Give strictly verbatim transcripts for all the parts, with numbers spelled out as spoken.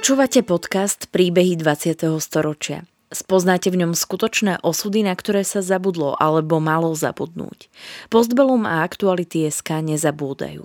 Počúvate podcast Príbehy dvadsiateho storočia. Spoznáte v ňom skutočné osudy, na ktoré sa zabudlo alebo malo zabudnúť. Postbellum a aktuality es ká nezabúdajú.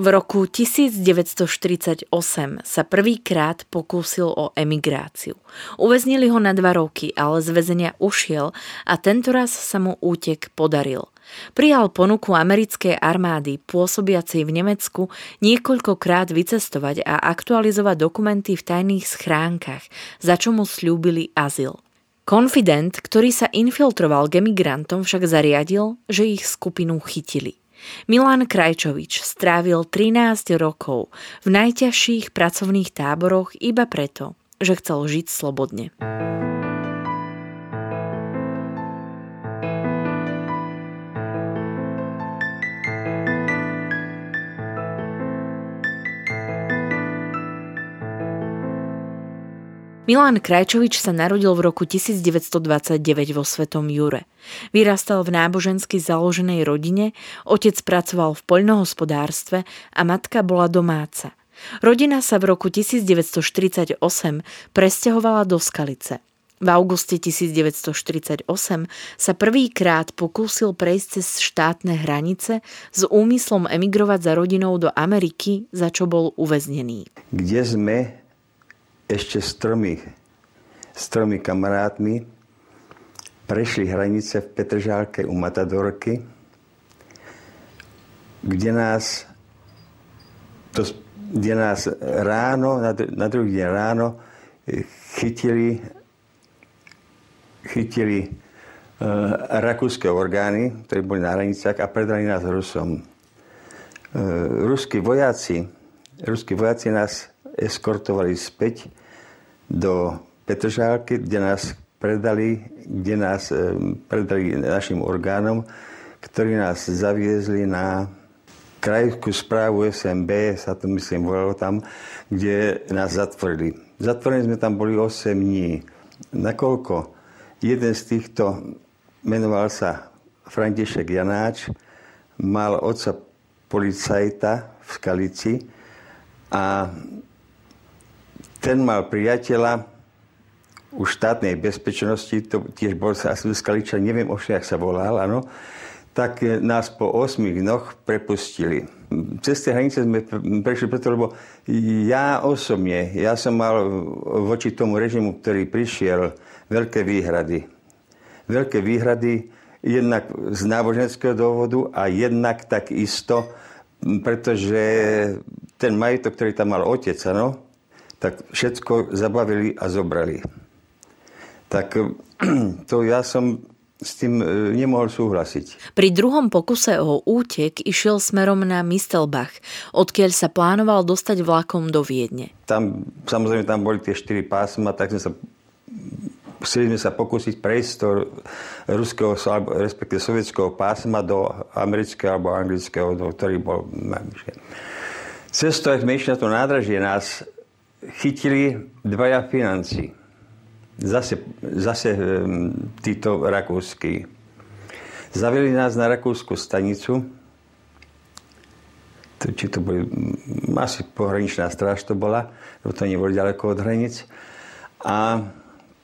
V roku devätnásť štyridsaťosem sa prvýkrát pokúsil o emigráciu. Uväznili ho na dva roky, ale z väzenia ušiel a tentoraz sa mu útek podaril. Prijal ponuku americkej armády, pôsobiacej v Nemecku, niekoľkokrát vycestovať a aktualizovať dokumenty v tajných schránkach, za čo mu sľúbili azyl. Konfident, ktorý sa infiltroval k emigrantom, však zariadil, že ich skupinu chytili. Milan Krajčovič strávil trinásť rokov v najťažších pracovných táboroch iba preto, že chcel žiť slobodne. Milan Krajčovič sa narodil v roku devätnásť dvadsaťdeväť vo Svetom Jure. Vyrastal v nábožensky založenej rodine, otec pracoval v poľnohospodárstve a matka bola domáca. Rodina sa v roku devätnásť štyridsaťosem presťahovala do Skalice. V auguste devätnásť štyridsaťosem sa prvýkrát pokúsil prejsť cez štátne hranice s úmyslom emigrovať za rodinou do Ameriky, za čo bol uväznený. Kde sme? Ešte s tromi, s tromi kamarátmi prešli hranice v Petržálke u Matadorky, kde nás, to, kde nás ráno, na, na druhý deň ráno chytili, chytili uh, rakúske orgány, ktorí boli na hraniciach a predali nás Rusom. Uh, ruskí vojaci, ruskí vojaci nás eskortovali späť do Petržálky, kde nás predali, kde nás predali našim orgánom, ktorí nás zaviezli na krajskú správu es em bé, sa to myslím volalo tam, kde nás zatvorili. Zatvorení sme tam boli osem dní. Nakoľko jeden z týchto, menoval sa František Janáč, mal otca policajta v Skalici a ten mal priateľa u štátnej bezpečnosti, to tiež bol sa asi Skaliča, neviem ovšak sa volal, áno, tak nás po osem dňoch prepustili. Cez tie hranice sme prešli preto, lebo ja osobne, ja som mal voči tomu režimu, ktorý prišiel, veľké výhrady. Veľké výhrady, jednak z náboženského dôvodu a jednak tak isto, pretože ten majetok, ktorý tam mal otec, áno, tak všetko zabavili a zobrali. Tak to ja som s tým nemohol súhlasiť. Pri druhom pokuse o útek išiel smerom na Mistelbach, odkiaľ sa plánoval dostať vlakom do Viedne. Tam, samozrejme, tam boli tie štyri pásma, tak sme sa, chceli sme sa pokúsiť prejsť do ruského, respektive sovietského pásma do amerického alebo anglického, do ktorý bol... Cestou, ak sme išli na to nádražie, nás chytili dvaja financi, zase, zase títo rakúsky. Zavili nás na rakúsku stanicu, to, či to boli, asi pohraničná stráž to bola, lebo to nebolo ďaleko od hranic. A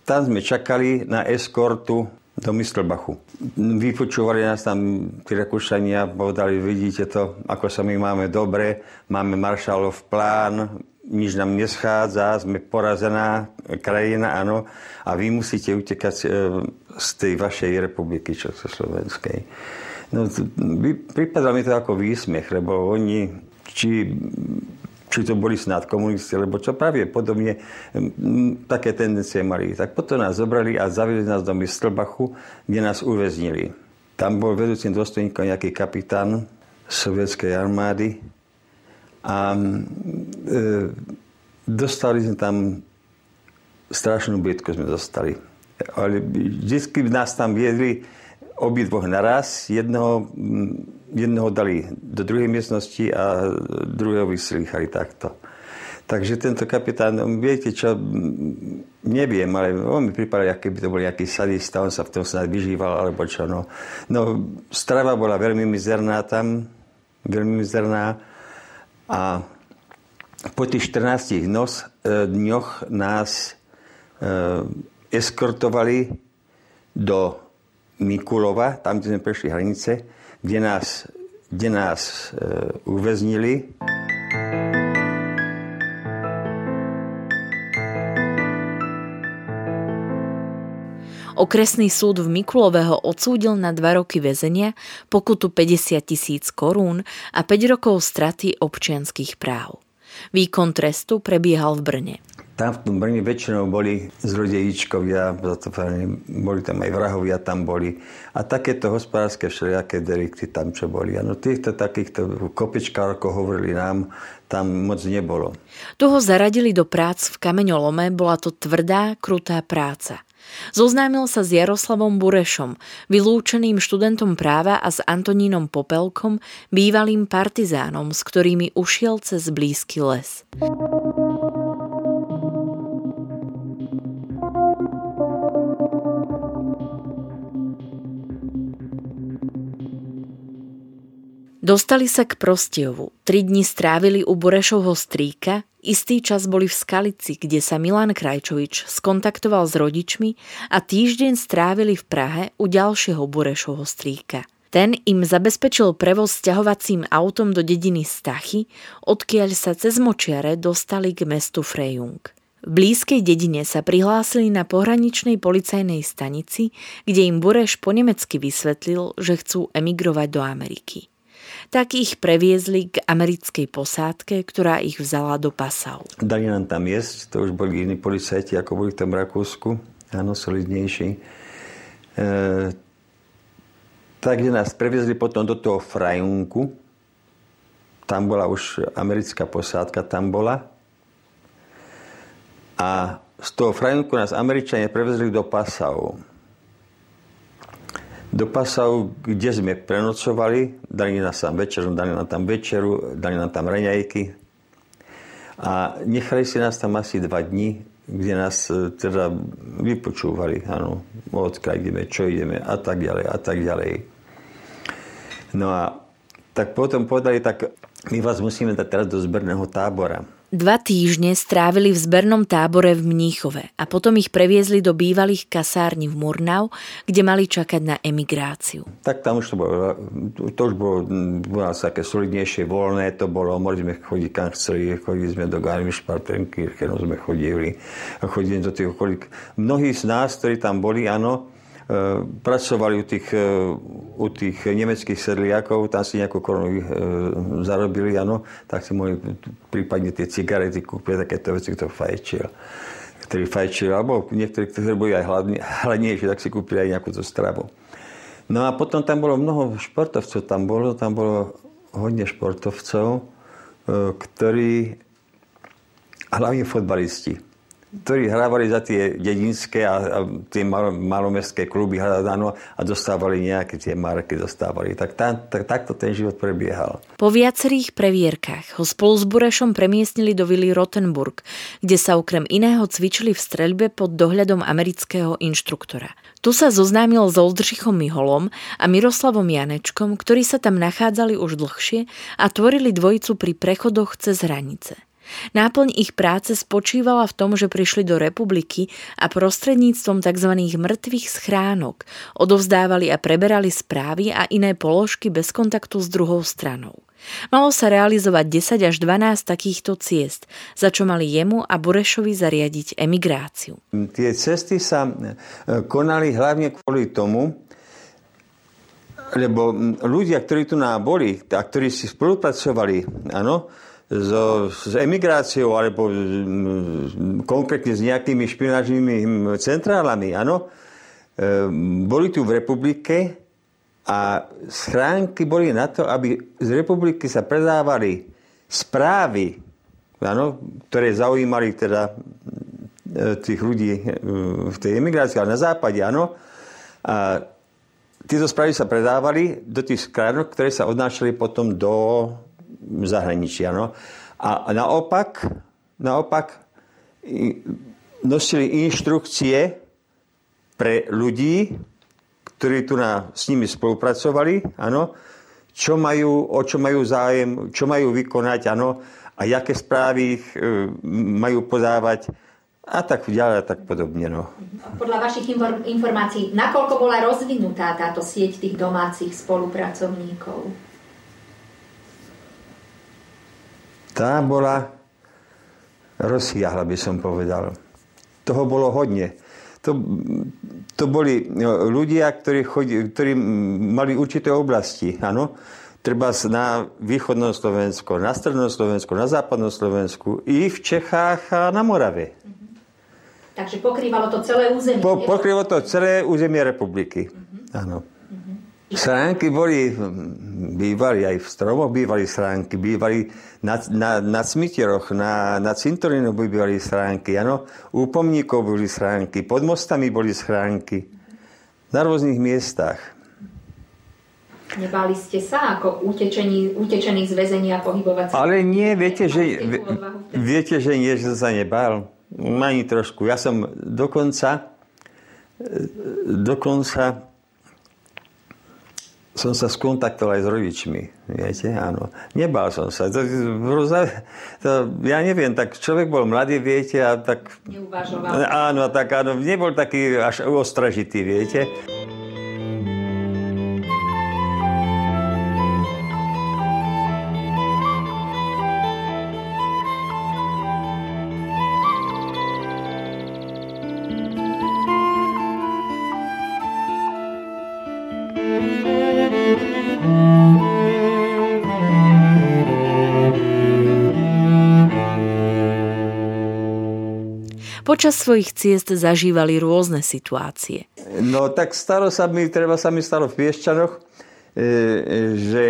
tam sme čakali na eskortu do Mistelbachu. Vypočúvali nás tam tí Rakúšania, povedali, vidíte to, ako sa my máme dobre, máme Maršalov plán, nič nám neschádza, sme porazená krajina, áno, a vy musíte utekať z tej vašej republiky československej. No, pripadalo mi to ako výsmiech, lebo oni, či, čo či to boli snad komunisti, lebo čo pravdepodobne také tendencie mali. Tak potom nás zobrali a zaviedli nás do Mistelbachu, kde nás uväznili. Tam bol vedúcim dôstojníkom nejaký kapitán sovietskej armády a e, dostali sme tam strašnú bytku sme dostali. Ale vždy nás tam viedli obidvoch naraz. Jednoho, jednoho dali do druhej miestnosti a druhého vyslýchali takto. Takže tento kapitán, viete čo, neviem, ale on mi pripadal, keby to bol nejaký sadista, on sa v tom snad vyžíval, alebo čo. No, no strava bola veľmi mizerná tam, veľmi mizerná. A po tých štrnástich nos, dňoch nás e, eskortovali do Mikulova, tam, kde sme prešli hranice, kde nás, kde nás e, uväznili. Okresný súd v Mikulove ho odsúdil na dva roky väzenia, pokutu päťdesiat tisíc korún a päť rokov straty občianskych práv. Výkon trestu prebiehal v Brne. Tam v tom Brne väčšinou boli zlodejíčkovia, boli tam aj vrahovia, tam boli. A takéto hospodárske všelijaké delikty tam, čo boli. No týchto takýchto kopečkárov, ako hovorili nám, tam moc nebolo. Toho zaradili do prác v kameňolome, bola to tvrdá, krutá práca. Zoznámil sa s Jaroslavom Burešom, vylúčeným študentom práva a s Antonínom Popelkom, bývalým partizánom, s ktorými ušiel cez blízky les. Dostali sa k Prostievu. Tri dni strávili u Burešovho strýka, istý čas boli v Skalici, kde sa Milan Krajčovič skontaktoval s rodičmi a týždeň strávili v Prahe u ďalšieho Burešovho strýka. Ten im zabezpečil prevoz sťahovacím autom do dediny Stachy, odkiaľ sa cez Močiare dostali k mestu Frejung. V blízkej dedine sa prihlásili na pohraničnej policajnej stanici, kde im Bureš po nemecky vysvetlil, že chcú emigrovať do Ameriky. Tak ich previezli k americkej posádke, ktorá ich vzala do Passau. Dali nám tam jesť, to už boli iní policajti, ako boli tam v Rakúsku. Áno, solidnejší. E, takže nás previezli potom do toho Frajunku. Tam bola už americká posádka, tam bola. A z toho Frajunku nás Američania previezli do Passau. Do Passau, kde sme prenocovali, dali nám tam večeru, dali nám tam večeru, dali nám tam raňajky. A nechali si nás tam asi dva dni, kde nás teda vypočúvali, áno, odkiaľ ideme, čo ideme a tak ďalej a tak ďalej. No a tak potom povedali, tak my vás musíme dať teraz do zberného tábora. Dva týždne strávili v zbernom tábore v Mníchove a potom ich previezli do bývalých kasární v Murnau, kde mali čakať na emigráciu. Tak tam už to bolo, to už bolo, bolo také solidnejšie, voľné to bolo, mohli sme chodiť kam chceli, chodili sme do Garmisch-Partenkirchenu, keď sme chodili a chodili do tých okolík. Mnohí z nás, ktorí tam boli, áno, pracovali u tých, u tých nemeckých sedliakov, tam si nejakú korunu zarobili, áno, tak si mohli prípadne tie cigarety kúpiť, takéto veci, kto fajčil, ktorý fajčil, alebo niektorí, ktorí boli aj hladnejší, tak si kúpili aj nejakú tú stravu. No a potom tam bolo mnoho športovcov, tam bolo, tam bolo hodne športovcov, ktorí, hlavne fotbalisti, ktorí hrávali za tie dedinské a, a tie malo, malomestské kluby áno, a dostávali nejaké tie marky. Dostávali. Tak, tá, tak takto ten život prebiehal. Po viacerých previerkách ho spolu s Burešom premiestnili do vily Rottenburg, kde sa okrem iného cvičili v streľbe pod dohľadom amerického inštruktora. Tu sa zoznámil s Oldřichom Miholom a Miroslavom Janečkom, ktorí sa tam nachádzali už dlhšie a tvorili dvojicu pri prechodoch cez hranice. Náplň ich práce spočívala v tom, že prišli do republiky a prostredníctvom tzv. Mŕtvych schránok odovzdávali a preberali správy a iné položky bez kontaktu s druhou stranou. Malo sa realizovať desať až dvanásť takýchto ciest, za čo mali jemu a Burešovi zariadiť emigráciu. Tie cesty sa konali hlavne kvôli tomu, lebo ľudia, ktorí tu náboli a ktorí si spolupracovali, áno, so, s emigráciou alebo konkrétne s nejakými špionážnymi centrálami, áno, boli tu v republike a schránky boli na to, aby z republiky sa predávali správy, áno, ktoré zaujímali teda tých ľudí v tej emigrácii, ale na západe, áno. A tieto správy sa predávali do tých skránok, ktoré sa odnášali potom do zahraničia. No? A naopak, naopak nosili inštrukcie pre ľudí, ktorí tu na, s nimi spolupracovali, áno, čo majú, o čo majú zájem, čo majú vykonať, áno, a jaké správy ich e, majú podávať a tak ďalej a tak podobne. No. Podľa vašich informácií, nakoľko bola rozvinutá táto sieť tých domácich spolupracovníkov? Tá bola rozsiahla, by som povedal. Toho bolo hodne. To, to boli ľudia, ktorí, chod, ktorí mali určité oblasti. Áno? Treba na východnom Slovensku, na strednom Slovensku, na západnom Slovensku i v Čechách a na Morave. Mhm. Takže pokrývalo to celé územie? Po, pokrývalo to celé územie republiky. Mhm. Áno. Schránky boli, bývali aj v stromoch, bývali schránky, bývali na, na, na cmitieroch, na, na cintorínu bývali schránky, áno. U pomníkov boli schránky, pod mostami boli schránky, na rôznych miestach. Nebáli ste sa ako utečení, utečení z väzenia pohybovať? Ale nie, viete, že, viete, že nie, že sa nebál. Ani trošku. Ja som dokonca, dokonca som sa skontaktoval aj s rodičmi, viete, áno. Nebál som sa. To, to, ja neviem, tak človek bol mladý, viete, a tak... Neuvažoval. Áno, tak áno, nebol taký až ostražitý, viete. Počas svojich ciest zažívali rôzne situácie. No tak stalo sa mi, treba sa mi stalo v Piešťanoch, e, e, že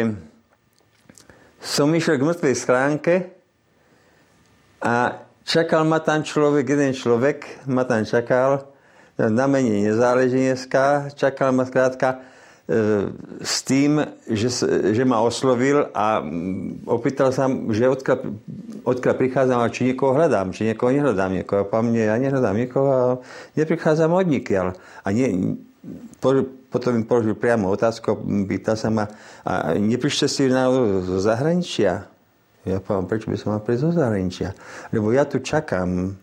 som išiel k mŕtvej schránke a čakal ma tam človek, jeden človek ma tam čakal, na mene nezáleží dneska, čakal ma skrátka e, s tým, že, že ma oslovil a opýtal sa, že odkiaľ odkiaľ prichádzam a či niekoho hľadám, či niekoho nehľadám, niekoho po mne, ja nehľadám niekoho a neprichádzam od nikiaľ. A nie, po, potom mi položil priamo otázku, pýtal sa ma, a neprište si náhodou zo zahraničia? Ja poviem, prečo by som mal prísť zo zahraničia? Lebo ja tu čakám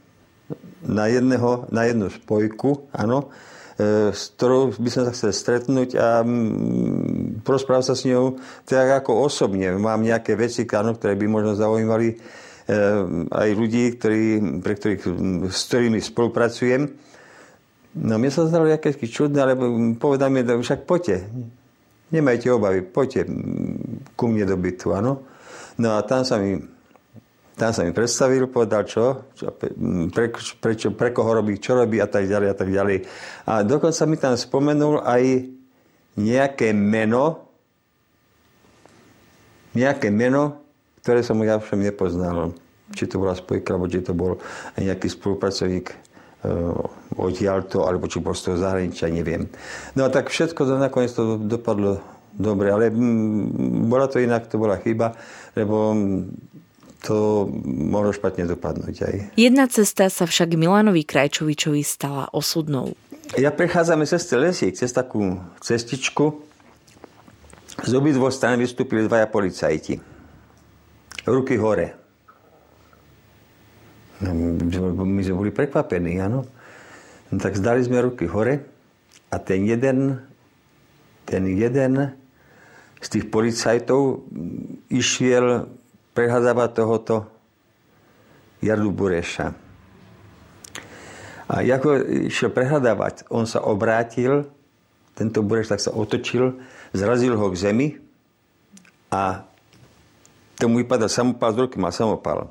na, jedného, na jednu spojku, áno, e, s ktorou by som sa chcel stretnúť a m, porozprával sa s ňou tak ako osobne. Mám nejaké veci, áno, ktoré by možno zaujímali aj ľudí, ktorí, pre ktorých, s ktorými spolupracujem. No mne sa zdalo nejaké čudné, ale povedal mi, však poďte, nemajte obavy, poďte ku mne do bytu, áno. No a tam sa mi, tam sa mi predstavil, povedal čo, čo pre, prečo, pre koho robí, čo robí a tak ďalej a tak ďalej. A dokonca mi tam spomenul aj nejaké meno, nejaké meno, ktoré som ja všem nepoznal. Či to bola spojka, alebo či to bol nejaký spolupracovník e, odtiaľto, alebo či bol z toho zahraničia, neviem. No a tak všetko to nakoniec to dopadlo dobre, ale m, bola to inak, to bola chyba, lebo to mohlo špatne dopadnúť aj. Jedna cesta sa však Milanovi Krajčovičovi stala osudnou. Ja prechádzame cez lesík, cez takú cestičku. Z obidvoch strán vystúpili dvaja policajti. Ruky hore. No, my sme boli prekvapení, áno. No, tak zdali sme ruky hore a ten jeden, ten jeden z tých policajtov išiel prehadzávať tohoto Jardu Bureša. A ako išiel prehadzávať, on sa obrátil, tento Bureš tak sa otočil, zrazil ho k zemi a tomu vypadal samo pás rukama, samopálom.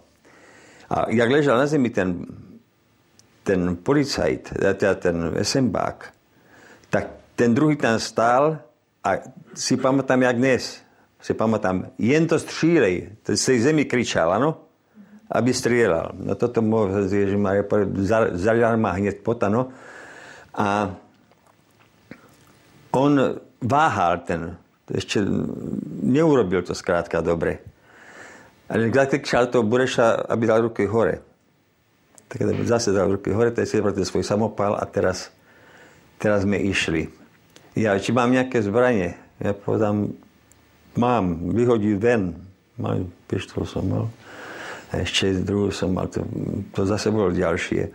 A jak ležal na zemi ten, ten policajt, teda ten SMBák, tak ten druhý tam stál a si pamätám, jak dnes, si pamätám, jen to střílej, to z tej zemi kričal, ano? Aby strieľal. No toto môžem, že zalial ma hneď pot, ano? A on váhal ten, ešte neurobil to skrátka dobre. Ale zakričal toho Bureša, aby dal ruky hore. Tak zase dal ruky hore, to je si svoj samopál a teraz, teraz sme išli. Ja, či mám nejaké zbranie? Ja povedám, mám, vyhodí ven. Mám, pištol som mal. A ešte druhú som mal, to, to zase bolo ďalšie.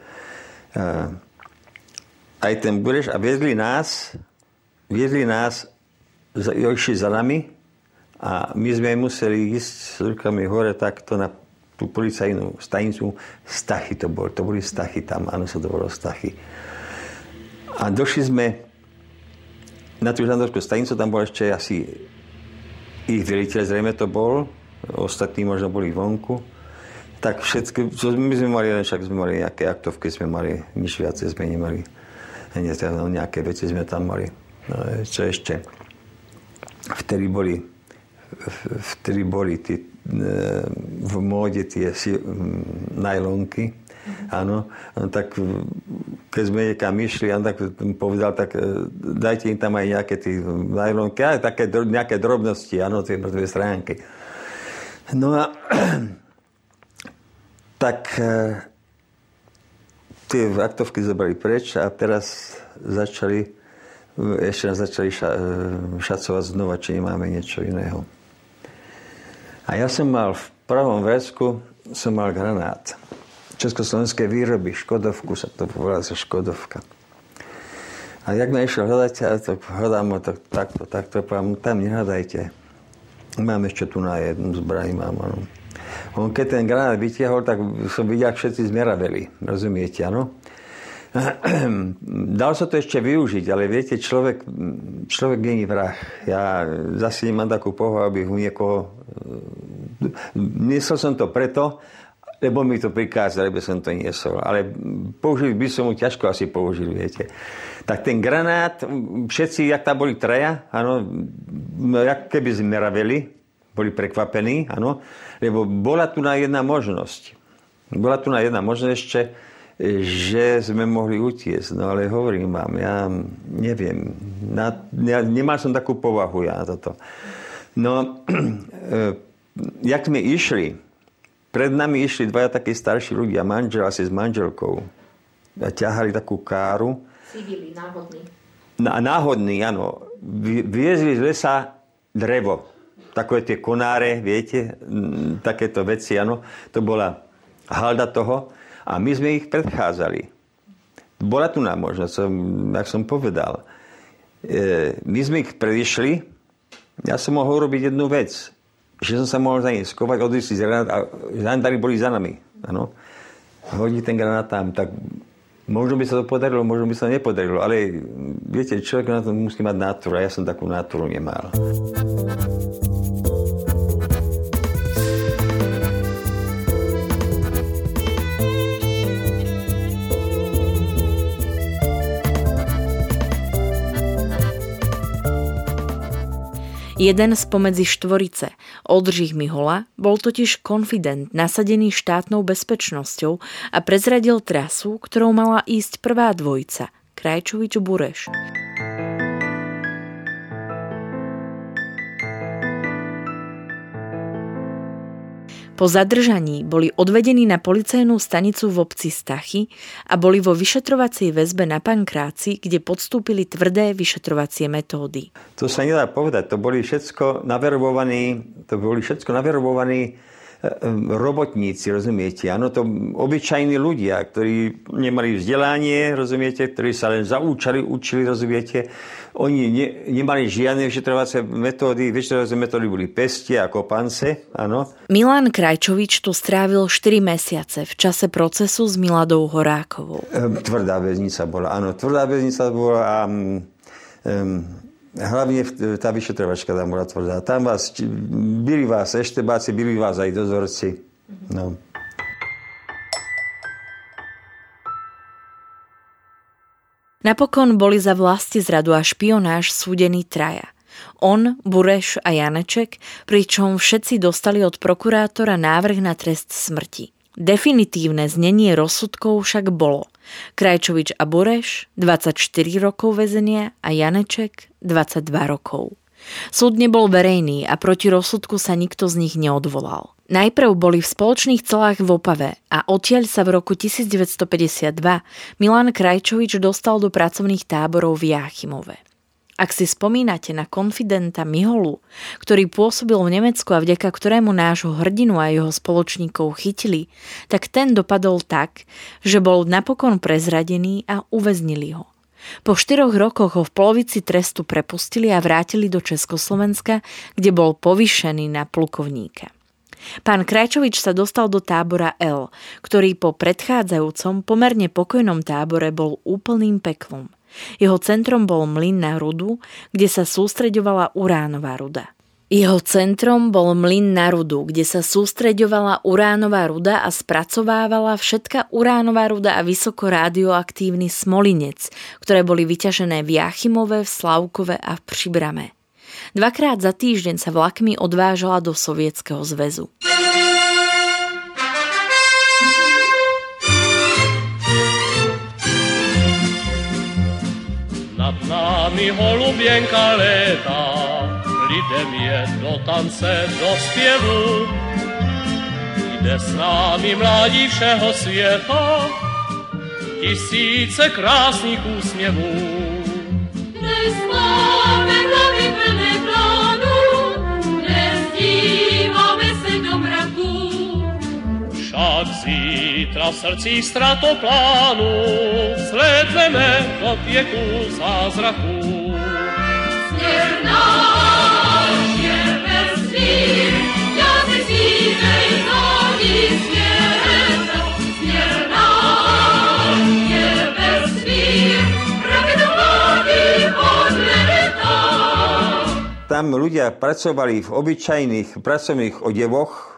Aj ten Bureš a viezli nás, viezli nás, išli za nami a my sme museli ísť s rukami hore takto na tú policajnú stanicu. Stachy to boli, to boli stachy tam, áno, sa to bolo stachy. A došli sme na tú žandarskú stanicu, tam bol ešte asi ich veliteľ, zrejme to bol, ostatní možno boli vonku. Tak všetky, čo my sme mali, len však sme mali nejaké aktovky, sme mali, nič viacej sme nemali. Nejaké veci sme tam mali. No, čo ešte? Vtedy boli, vtedy boli tí, v móde tie najlonky. Áno, tak keď sme niekam išli, on tak povedal, tak dajte im tam aj nejaké tí najlonky, aj také nejaké drobnosti, áno, tie mŕtve stránky. No a tak e, tie aktovky zobrali preč a teraz začali, ešte nás začali ša, šacovať znova, či nemáme niečo iného. A ja som mal v pravom vrecku, som mal granát. Československé výroby, Škodovku, sa to volá za Škodovka. A jak ma išiel hľadať, ja to hľadám, to, takto, takto, tam nehľadajte. Mám ešte tu na jednu zbraň, mám ono. On keď ten granát vytiahol, tak som videl, že všetci zmeraveli. Rozumiete, áno? Dal sa to ešte využiť, ale viete, človek, človek nie je vrah. Ja zase nemám takú pohu, aby ho niekoho... Nesol som to preto, lebo mi to prikázal, lebo som to nesol. Ale použil by som ho ťažko asi použil, viete. Tak ten granát, všetci, jak tam boli traja, áno, jak keby zmeraveli, boli prekvapení, áno, lebo bola tu na jedna možnosť. Bola tu na jedna možnosť ešte, že sme mohli utiecť, no ale hovorím vám, ja neviem, na, ja, nemal som takú povahu ja na toto. No, jak sme išli, pred nami išli dvaja takí starší ľudia, manžel asi s manželkou, a ťahali takú káru. Civili, náhodný. Na, náhodný, áno. Viezli z lesa drevo. Takové tie konáre, viete, takéto veci, áno, to bola halda toho a my sme ich predchádzali. Bola tu nám možnosť, som, jak som povedal. E, my sme ich predišli, ja som mohol robiť jednu vec, že som sa mohol za nej skovať, odísť z granát a žandári boli za nami, áno. Hodí ten granát tam, tak možno by sa to podarilo, možno by sa to nepodarilo, ale viete, človek na to musí mať náturu a ja som takú náturu nemal. Jeden spomedzi štvorice, Oldřich Mihola, bol totiž konfident nasadený štátnou bezpečnosťou a prezradil trasu, ktorou mala ísť prvá dvojica, Krajčovič-Bureš. Po zadržaní boli odvedení na policajnú stanicu v obci Stachy a boli vo vyšetrovacej väzbe na Pankráci, kde podstúpili tvrdé vyšetrovacie metódy. To sa nedá povedať, to boli všetko naverbovaní, to boli všetko naverbovaní robotníci, rozumiete? Áno, to obyčajní ľudia, ktorí nemali vzdelanie, rozumiete, ktorí sa len zaučali, učili, rozumiete. Oni ne, nemali žiadne vyšetrovacie metódy, vyšetrovacie metódy boli pestie a kopance, áno. Milan Krajčovič tu strávil štyri mesiace v čase procesu s Miladou Horákovou. Tvrdá väznica bola, áno, tvrdá väznica bola a um, hlavne tá vyšetrovačka tam bola tvrdá. Tam vás, byli vás eštebáci, byli vás aj dozorci. No. Napokon boli za vlastizradu a špionáž súdení traja. On, Bureš a Janeček, pričom všetci dostali od prokurátora návrh na trest smrti. Definitívne znenie rozsudkov však bolo. Krajčovič a Bureš dvadsaťštyri rokov väzenia a Janeček dvadsaťdva rokov. Súd nebol verejný a proti rozsudku sa nikto z nich neodvolal. Najprv boli v spoločných celách v Opave a odtiaľ sa v roku devätnásťstopäťdesiatdva Milan Krajčovič dostal do pracovných táborov v Jáchymove. Ak si spomínate na konfidenta Miholu, ktorý pôsobil v Nemecku a vďaka ktorému nášho hrdinu a jeho spoločníkov chytili, tak ten dopadol tak, že bol napokon prezradený a uväznili ho. Po štyroch rokoch ho v polovici trestu prepustili a vrátili do Československa, kde bol povýšený na plukovníka. Pán Krajčovič sa dostal do tábora L, ktorý po predchádzajúcom pomerne pokojnom tábore bol úplným peklom. Jeho centrom bol mlyn na rudu, kde sa sústreďovala uránová ruda. Jeho centrom bol mlyn na rudu, kde sa sústreďovala uránová ruda a spracovávala všetka uránová ruda a vysoko radioaktívny smolinec, ktoré boli vyťažené v Jáchymove, v Slavkove a v Příbrame. Dvakrát za týždeň sa vlakmi odvážala do Sovietskeho zväzu. Nad námi holubienka létá, lidem je do tance, do zpěvu. Jde s námi mládí všeho světa, tisíce krásných úsměvů. Dnes máme hlavy plné plánů, dnes díváme se do mraku. Však zítra v srdcích stratoplánů sledneme do věku zázraků. Směr náš je veselý, jazyk zítej chodí směrem. Směr náš je veselý, raketou lodí odletá. Tam ľudia pracovali v obyčajných pracovných odevoch,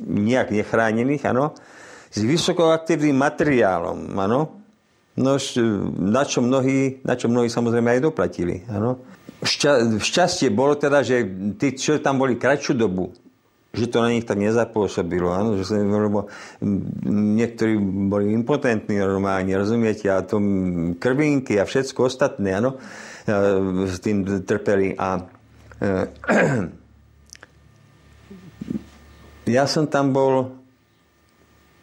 nejak nechránených, áno, s vysokoaktívnym materiálom, áno, no, na, čo mnohí, na čo mnohí samozrejme aj doplatili, áno. Šťa, šťastie bolo teda, že tí, čo tam boli kratšiu dobu, že to na nich tak nezapôsobilo, áno, že sa, lebo niektorí boli impotentní normálne, rozumiete, a to krvinky a všetko ostatné, áno, s tým trpeli a e, ja som tam bol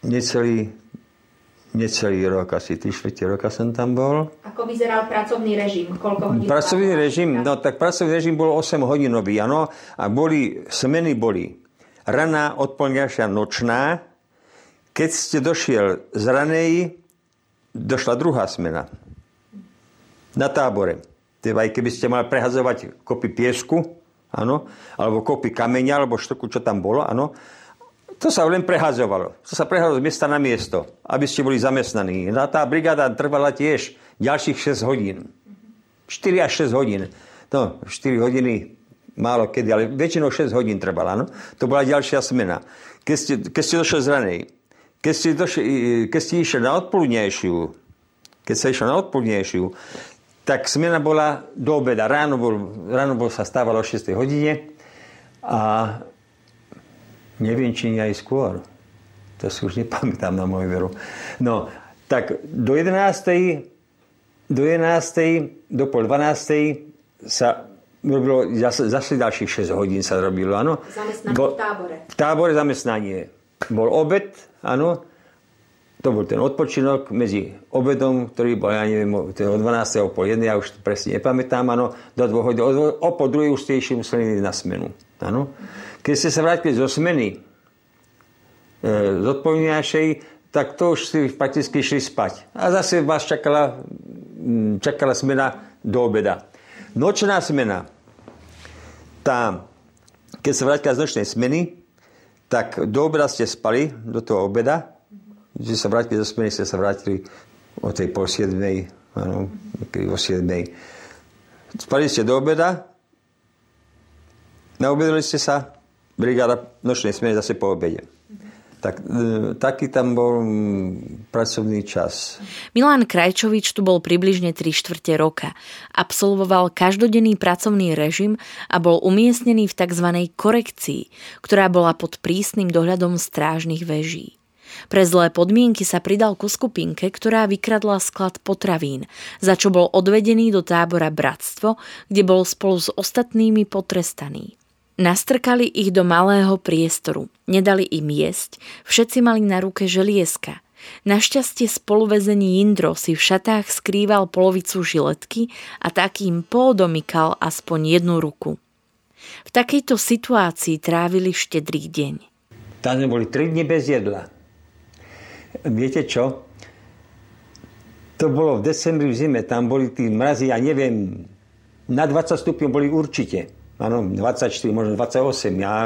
necelý, necelý rok, asi tri štvrte roka som tam bol. Ako vyzeral pracovný režim? Koľko hodín? Pracovný režim, no tak pracovný režim bol osem hodinový, áno. A boli, smeny boli raná, odpoľňašia, nočná. Keď ste došiel z ranej, došla druhá smena. Na tábore. Teda aj keby ste mali prehazovať kopy piesku, áno, alebo kopy kameňa, alebo štoku, čo tam bolo, áno. To sa len prehazovalo. To sa prehazovalo z miesta na miesto, aby ste boli zamestnaní. A tá brigáda trvala tiež ďalších šesť hodín. štyri až šesť hodín. No, štyri hodiny málo kedy, ale väčšinou šesť hodín trvala, áno. To bola ďalšia smena. Keď ste, keď ste došli z ranej, keď ste, došli, keď ste išli na odpoľudnejšiu, keď sa išli na odpoľudnejšiu, tak smena bola do obeda. Ráno, bol, ráno bol, sa stávalo o šesť hodine a neviem, či nie aj skôr. To si už nepamätám na moju veru. No, tak do jedenástej, do jedenástej, do pol dvanástej sa robilo, zase, zase ďalších šesť hodín sa robilo, áno. Zamestnanie v tábore. V tábore zamestnanie. Bol obed, áno. To bol ten odpočinok medzi obedom, ktorý bol, ja neviem, o dvanástej o pol jednej, ja už presne nepamätám, áno, do dvoch hodín, o po druhej už ste išli museli na smenu, áno. Keď ste sa vrátili zo smeny, e, z odpovedňašej, tak to už ste prakticky išli spať. A zase vás čakala, čakala smena do obeda. Nočná smena, tá, keď sa vrátila z nočnej smeny, tak do obeda ste spali, do toho obeda, že sa vrátili do smeny, ste sa vrátili o tej pol siedmej, áno, o siedmej. Spali ste do obeda, naobedali ste sa, brigáda nočnej smene zase po obede. Tak, taký tam bol pracovný čas. Milan Krajčovič tu bol približne tri štvrte roka. Absolvoval každodenný pracovný režim a bol umiestnený v tzv. Korekcii, ktorá bola pod prísnym dohľadom strážnych väží. Pre zlé podmienky sa pridal ku skupinke, ktorá vykradla sklad potravín, za čo bol odvedený do tábora Bratstvo, kde bol spolu s ostatnými potrestaný. Nastrkali ich do malého priestoru, nedali im jesť, všetci mali na ruke želieska. Našťastie spoluväzený Jindro si v šatách skrýval polovicu žiletky a takým poodomykal aspoň jednu ruku. V takejto situácii trávili štedrý deň. Tam boli tri dni bez jedla. Viete čo? To bolo v decembri v zime, tam boli tí mrazy, ja neviem, na dvadsať stupňov boli určite. Áno, dvadsaťštyri, možno dvadsaťosem, ja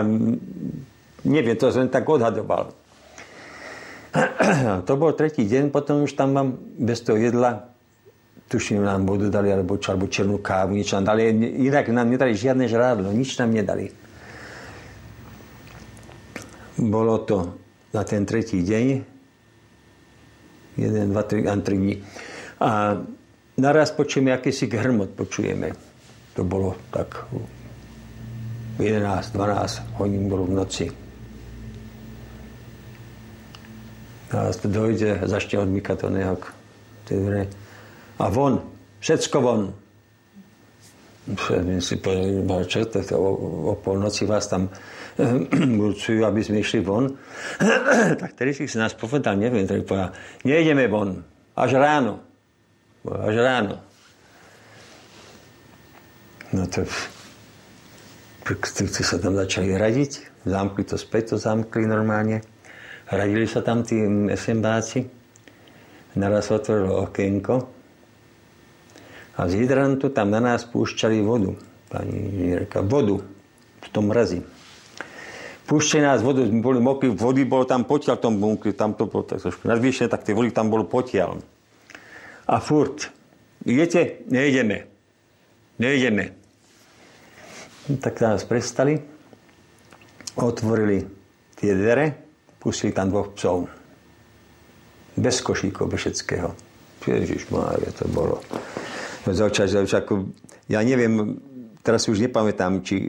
neviem, to som tak odhadoval. To bol tretí deň, potom už tam mám bez toho jedla, tuším, nám vodu dali, alebo, alebo černú kávu, nič nám dali, inak nám nedali žiadne žrádlo, nič nám nedali. Bolo to na ten tretí deň, jeden, dva, tri, a tri dní. A naraz počujeme, akýsi hrmot počujeme. To bolo tak... jedenásť, dvanásť hodín bolo v noci. A dojde, začne odmykať to nejak. A von, všetko von. My si povedali, čo to je, o polnoci vás tam burcujú, aby sme išli von. Tak tedy si nás povedal, neviem, tak povedal, nejdeme von, až ráno. Až ráno. No to... Tí sa tam začali radiť, zamkli to späť, to zamkli normálne. Radili sa tam tí SMBáci. Naraz otvorilo okienko a z hydrantu tam na nás púšťali vodu. Pani Jirka, vodu v tom mrazi. Púšťali nás vodu, boli mokrý, vody bolo tam potiaľ v tom bunkri, tam to bolo tak trošku nadvýšené, tak tie vody tam bolo potiaľ. A furt, idete? Nejdeme. Nejdeme. Tak nás prestali, otvorili tie dvere, pustili tam dvoch psov. Bez košíkov, bez všetkého. Ježišmária, to bolo. Zavčas, zavčas, ako, ja neviem, teraz už nepamätám, či,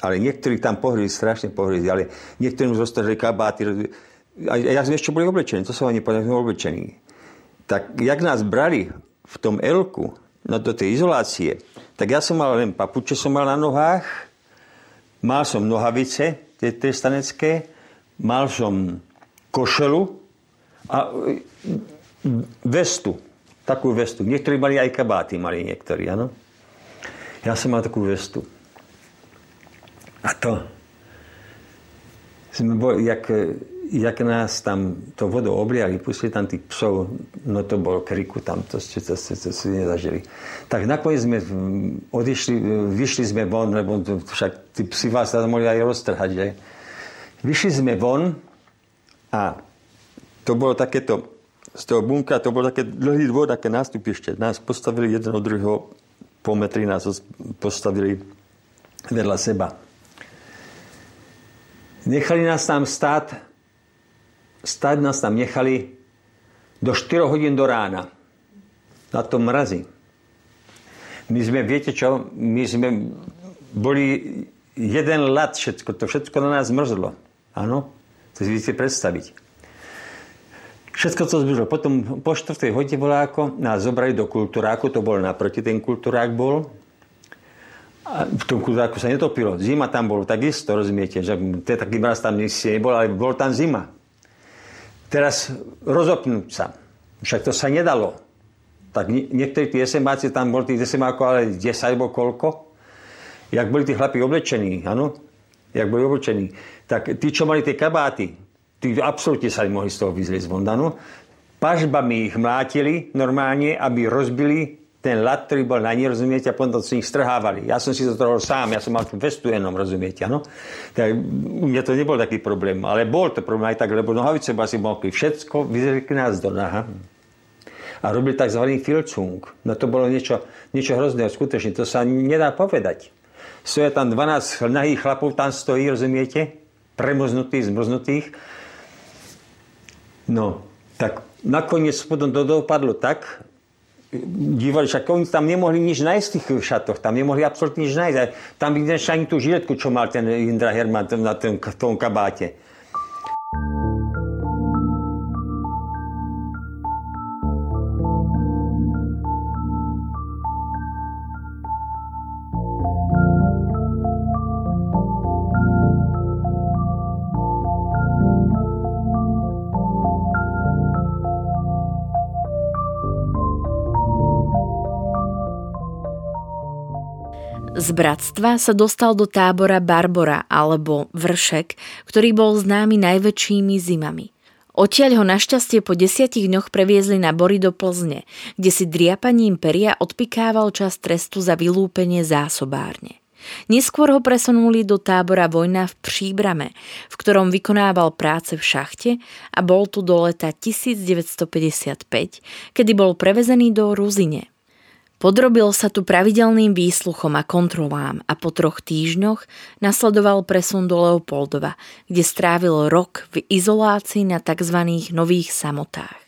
ale niektorí tam pohryli, strašne pohryli, ale niektorým zostali kabáty. A ja sme ešte boli oblečení, to sa vám nepovedal, sme oblečení. Tak jak nás brali v tom elku, no do tej izolácie, tak ja som mal len papuče, som mal na nohách, mal som nohavice, tie trestanecké, mal som košelu a vestu, takú vestu. Niektorí mali aj kabáty, mali niektorí, áno. Ja som mal takú vestu. A to, boli, jak, jak nás tam to vodou obliali, pustili tam tých psov, no to bol kriku tam, to ste si nezažili. Tak nakoniec sme odišli, vyšli sme von, lebo však tí psi vás tam mohli aj roztrhať, že? Vyšli sme von a to bolo takéto, z toho bunka, to bolo také dlhý dvor, také nástupište. Nás postavili jeden od druhého, po metri nás postavili vedľa seba. Nechali nás tam stáť, stáť nás tam nechali do štyroch hodín do rána. Na tom mrazi. My sme, viete čo, my sme boli jeden lat všetko, to všetko na nás mrzlo. Áno, to si vidíte predstaviť. Všetko, to zmrzlo. Potom po štvrtej hodine bola ako, nás zobrali do kultúráku, to bol naproti, ten kultúrák bol. A v tom kultúráku sa netopilo. Zima tam bolo takisto, rozumiete, že taký mraz tam nebol, ale bol tam zima. Teraz rozopnúť sa. Však to sa nedalo. Tak niektorí tí SMáci, tam boli tých SMákov, ale desať alebo koľko. Jak boli tí chlapi oblečení, áno? Jak boli oblečení. Tak tí, čo mali tie kabáty, tí absolútne sa mohli z toho vyzliecť von, áno? Pažbami ich mlátili normálne, aby rozbili ten lat, ktorý bol na ní, rozumiete, a potom si ich strhávali. Ja som si to trhol sám, ja som mal vestu jenom, rozumiete, áno? Tak u mňa to nebol taký problém, ale bol to problém aj tak, lebo nohavice by asi mohli všetko, vyzerali nás do náha. A a robili tzv. Filcung. No to bolo niečo, niečo hrozného skutočne, to sa nedá povedať. Stoja tam dvanásť nahých chlapov, tam stojí, rozumiete? Premoznutých, zmrznutých. No, tak nakoniec potom to dopadlo tak, dívali, však oni tam nemohli nič nájsť v tých šatoch, tam nemohli absolútne nič nájsť. Tam by nenašli ani tú žiletku, čo mal ten Indra Herman na ten, tom kabáte. Z Bratstva sa dostal do tábora Barbora alebo Vršek, ktorý bol známy najväčšími zimami. Odtiaľ ho našťastie po desiatich dňoch previezli na Bory do Plzne, kde si driapaním peria odpikával čas trestu za vylúpenie zásobárne. Neskôr ho presunuli do tábora Vojna v Příbrame, v ktorom vykonával práce v šachte a bol tu do leta devätnásťstopäťdesiatpäť, kedy bol prevezený do Ruzine. Podrobil sa tu pravidelným výsluchom a kontrolám a po troch týždňoch nasledoval presun do Leopoldova, kde strávil rok v izolácii na tzv. Nových samotách.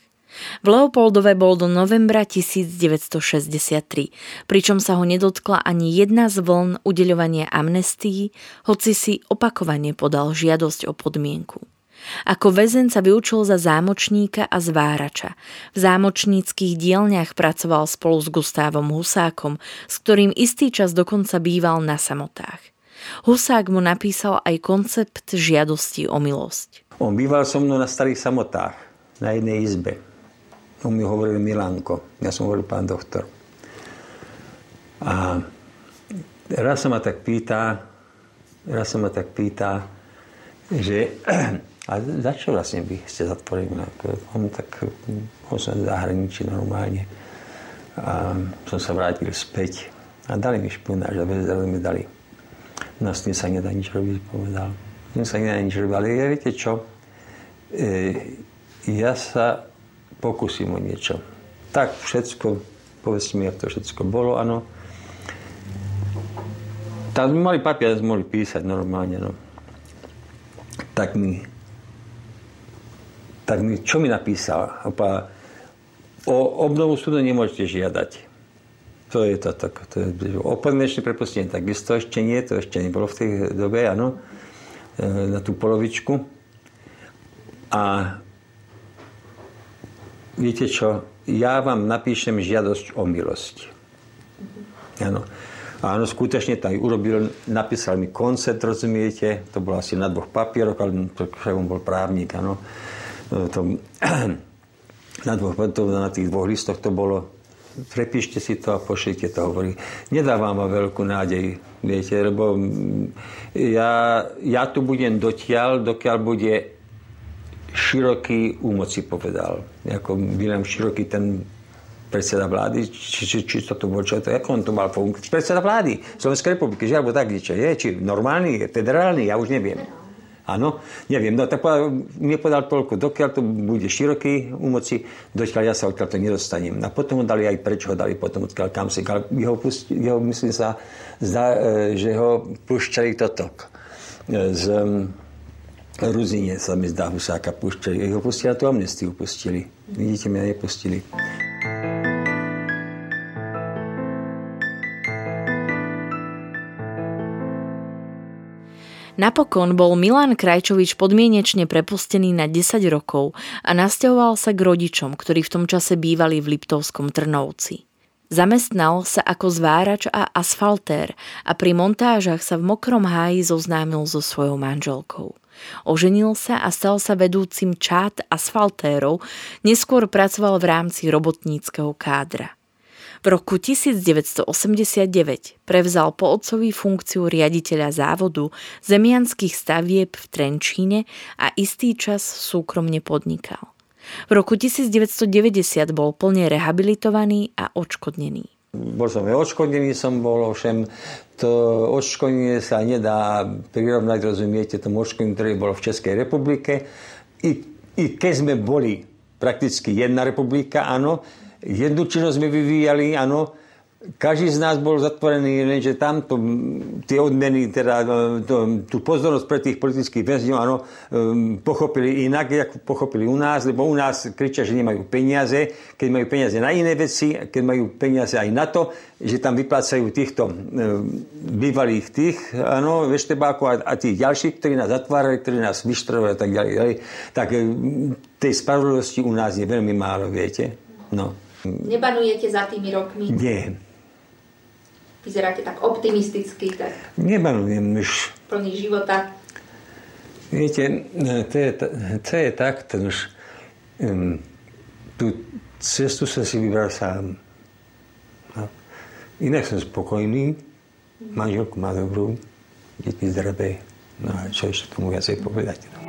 V Leopoldove bol do novembra devätnásťstošesťdesiattri, pričom sa ho nedotkla ani jedna z vln udeľovania amnestií, hoci si opakovane podal žiadosť o podmienku. Ako väzen sa vyučil za zámočníka a zvárača. V zámočníckych dielňach pracoval spolu s Gustávom Husákom, s ktorým istý čas dokonca býval na samotách. Husák mu napísal aj koncept žiadosti o milosť. On býval so mnou na starých samotách, na jednej izbe. On mi hovoril Milánko, ja som hovoril pán doktor. A raz sa ma tak pýta, raz sa ma tak pýta, že... A za čo vlastne by ste zatvorili? On tak, on som v zahraničí normálne. A som sa vrátil späť. A dali mi špionáž, a bez mi dali. No s tým sa nedá nič robiť, povedal. S tým sa nedá nič robiť, ale ja, viete čo? E, ja sa pokúsim o niečo. Tak všetko, povedzte mi, jak to všetko bolo, áno. Tam mali papier, mohli písať normálne, no. Tak mi... tak mi, čo mi napísal? O obnovu súdu nemôžete žiadať. To je to tak. To je, o podmienečné prepustenie takisto ešte nie, to ešte nebolo v tej dobe, áno, na tú polovičku. A viete čo, ja vám napíšem žiadosť o milosť. Áno. Áno, skutočne tak urobil, napísal mi koncept, rozumiete, to bolo asi na dvoch papieroch, ale on bol právnik, áno. To, na, dvoch, to, na tých dvoch listoch to bolo, prepíšte si to a pošlite to, hovorí. Nedávam vám veľkú nádej, viete, lebo ja, ja tu budem dotiaľ, dokiaľ bude široký úmoci, povedal. Ako Vilém Široký, ten predseda vlády, či, či, či to tu bol, čo to, ako on to mal funkciu, predseda vlády Slovenskej republiky, že alebo tak niečo je, či normálny, federálny, ja už neviem. Áno, neviem, no tak mi podal toľko, dokiaľ to bude široký úmoci, dokiaľ ja sa odkiaľ to nedostanem. A potom ho dali aj preč, ho dali potom odkiaľ kam si, ale jeho, jeho myslím sa, zdá, že ho púšťali toto. Z Ruzine sa mi zdá, Husáka púšťali, jeho pustili a tú amnestiu pustili. Vidíte, mňa nepustili. Napokon bol Milan Krajčovič podmienečne prepustený na desať rokov a nasťahoval sa k rodičom, ktorí v tom čase bývali v Liptovskom Trnovci. Zamestnal sa ako zvárač a asfaltér a pri montážach sa v mokrom háji zoznámil so svojou manželkou. Oženil sa a stal sa vedúcim čát asfaltérov, neskôr pracoval v rámci robotníckeho kádra. V roku devätnásťstoosemdesiatdeväť prevzal po otcovi funkciu riaditeľa závodu zemianskych stavieb v Trenčíne a istý čas súkromne podnikal. V roku devätnásťstodeväťdesiat bol plne rehabilitovaný a odškodnený. Bol som aj odškodnený, som bol ovšem, to odškodnenie sa nedá prirovnať, rozumiete, tomu odškodneniu, ktoré bolo v Českej republike. I, i keď sme boli prakticky jedna republika, áno, jednu činnosť sme vyvíjali, áno, každý z nás bol zatvorený, lenže tam to, tie odmeny, teda to, tú pozornosť pre tých politických väzňov, áno, pochopili inak, ako pochopili u nás, lebo u nás kričia, že nemajú peniaze, keď majú peniaze na iné veci, keď majú peniaze aj na to, že tam vyplácajú týchto bývalých tých, áno, veštebákov a, a tých ďalších, ktorí nás zatvárali, ktorí nás vyštrovali a tak ďalej. Tak tej spravodlivosti u nás je veľmi málo, viete. No. Nebanujete za tými rokmi? Nie. Vyzeráte tak optimisticky, tak... Nebanujem už. Plný života. Viete, to je, to je tak, to už, um, tú cestu som si vybral sám. No. Inak som spokojný, manželku má dobrú, deti zdravé. No a čo ešte tomu viacej povedať? No.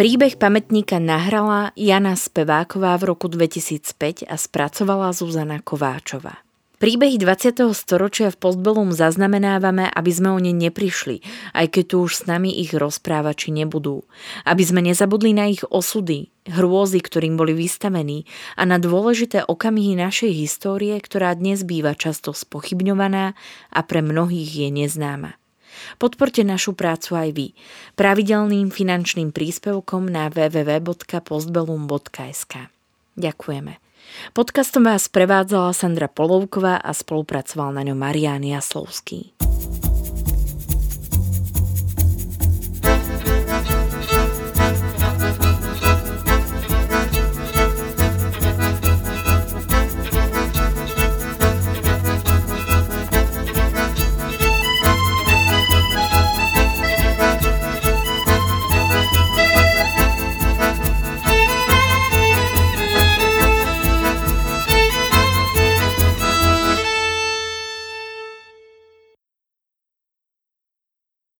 Príbeh pamätníka nahrala Jana Speváková v roku dvetisícpäť a spracovala Zuzana Kováčová. Príbehy dvadsiateho storočia v Postbellum zaznamenávame, aby sme o ne neprišli, aj keď tu už s nami ich rozprávači nebudú. Aby sme nezabudli na ich osudy, hrôzy, ktorým boli vystavení, a na dôležité okamihy našej histórie, ktorá dnes býva často spochybňovaná a pre mnohých je neznáma. Podporte našu prácu aj vy pravidelným finančným príspevkom na w w w bodka postbellum bodka s k. Ďakujeme. Podcastom vás prevádzala Sandra Polovková a spolupracoval na ňom Marián Jaslovský.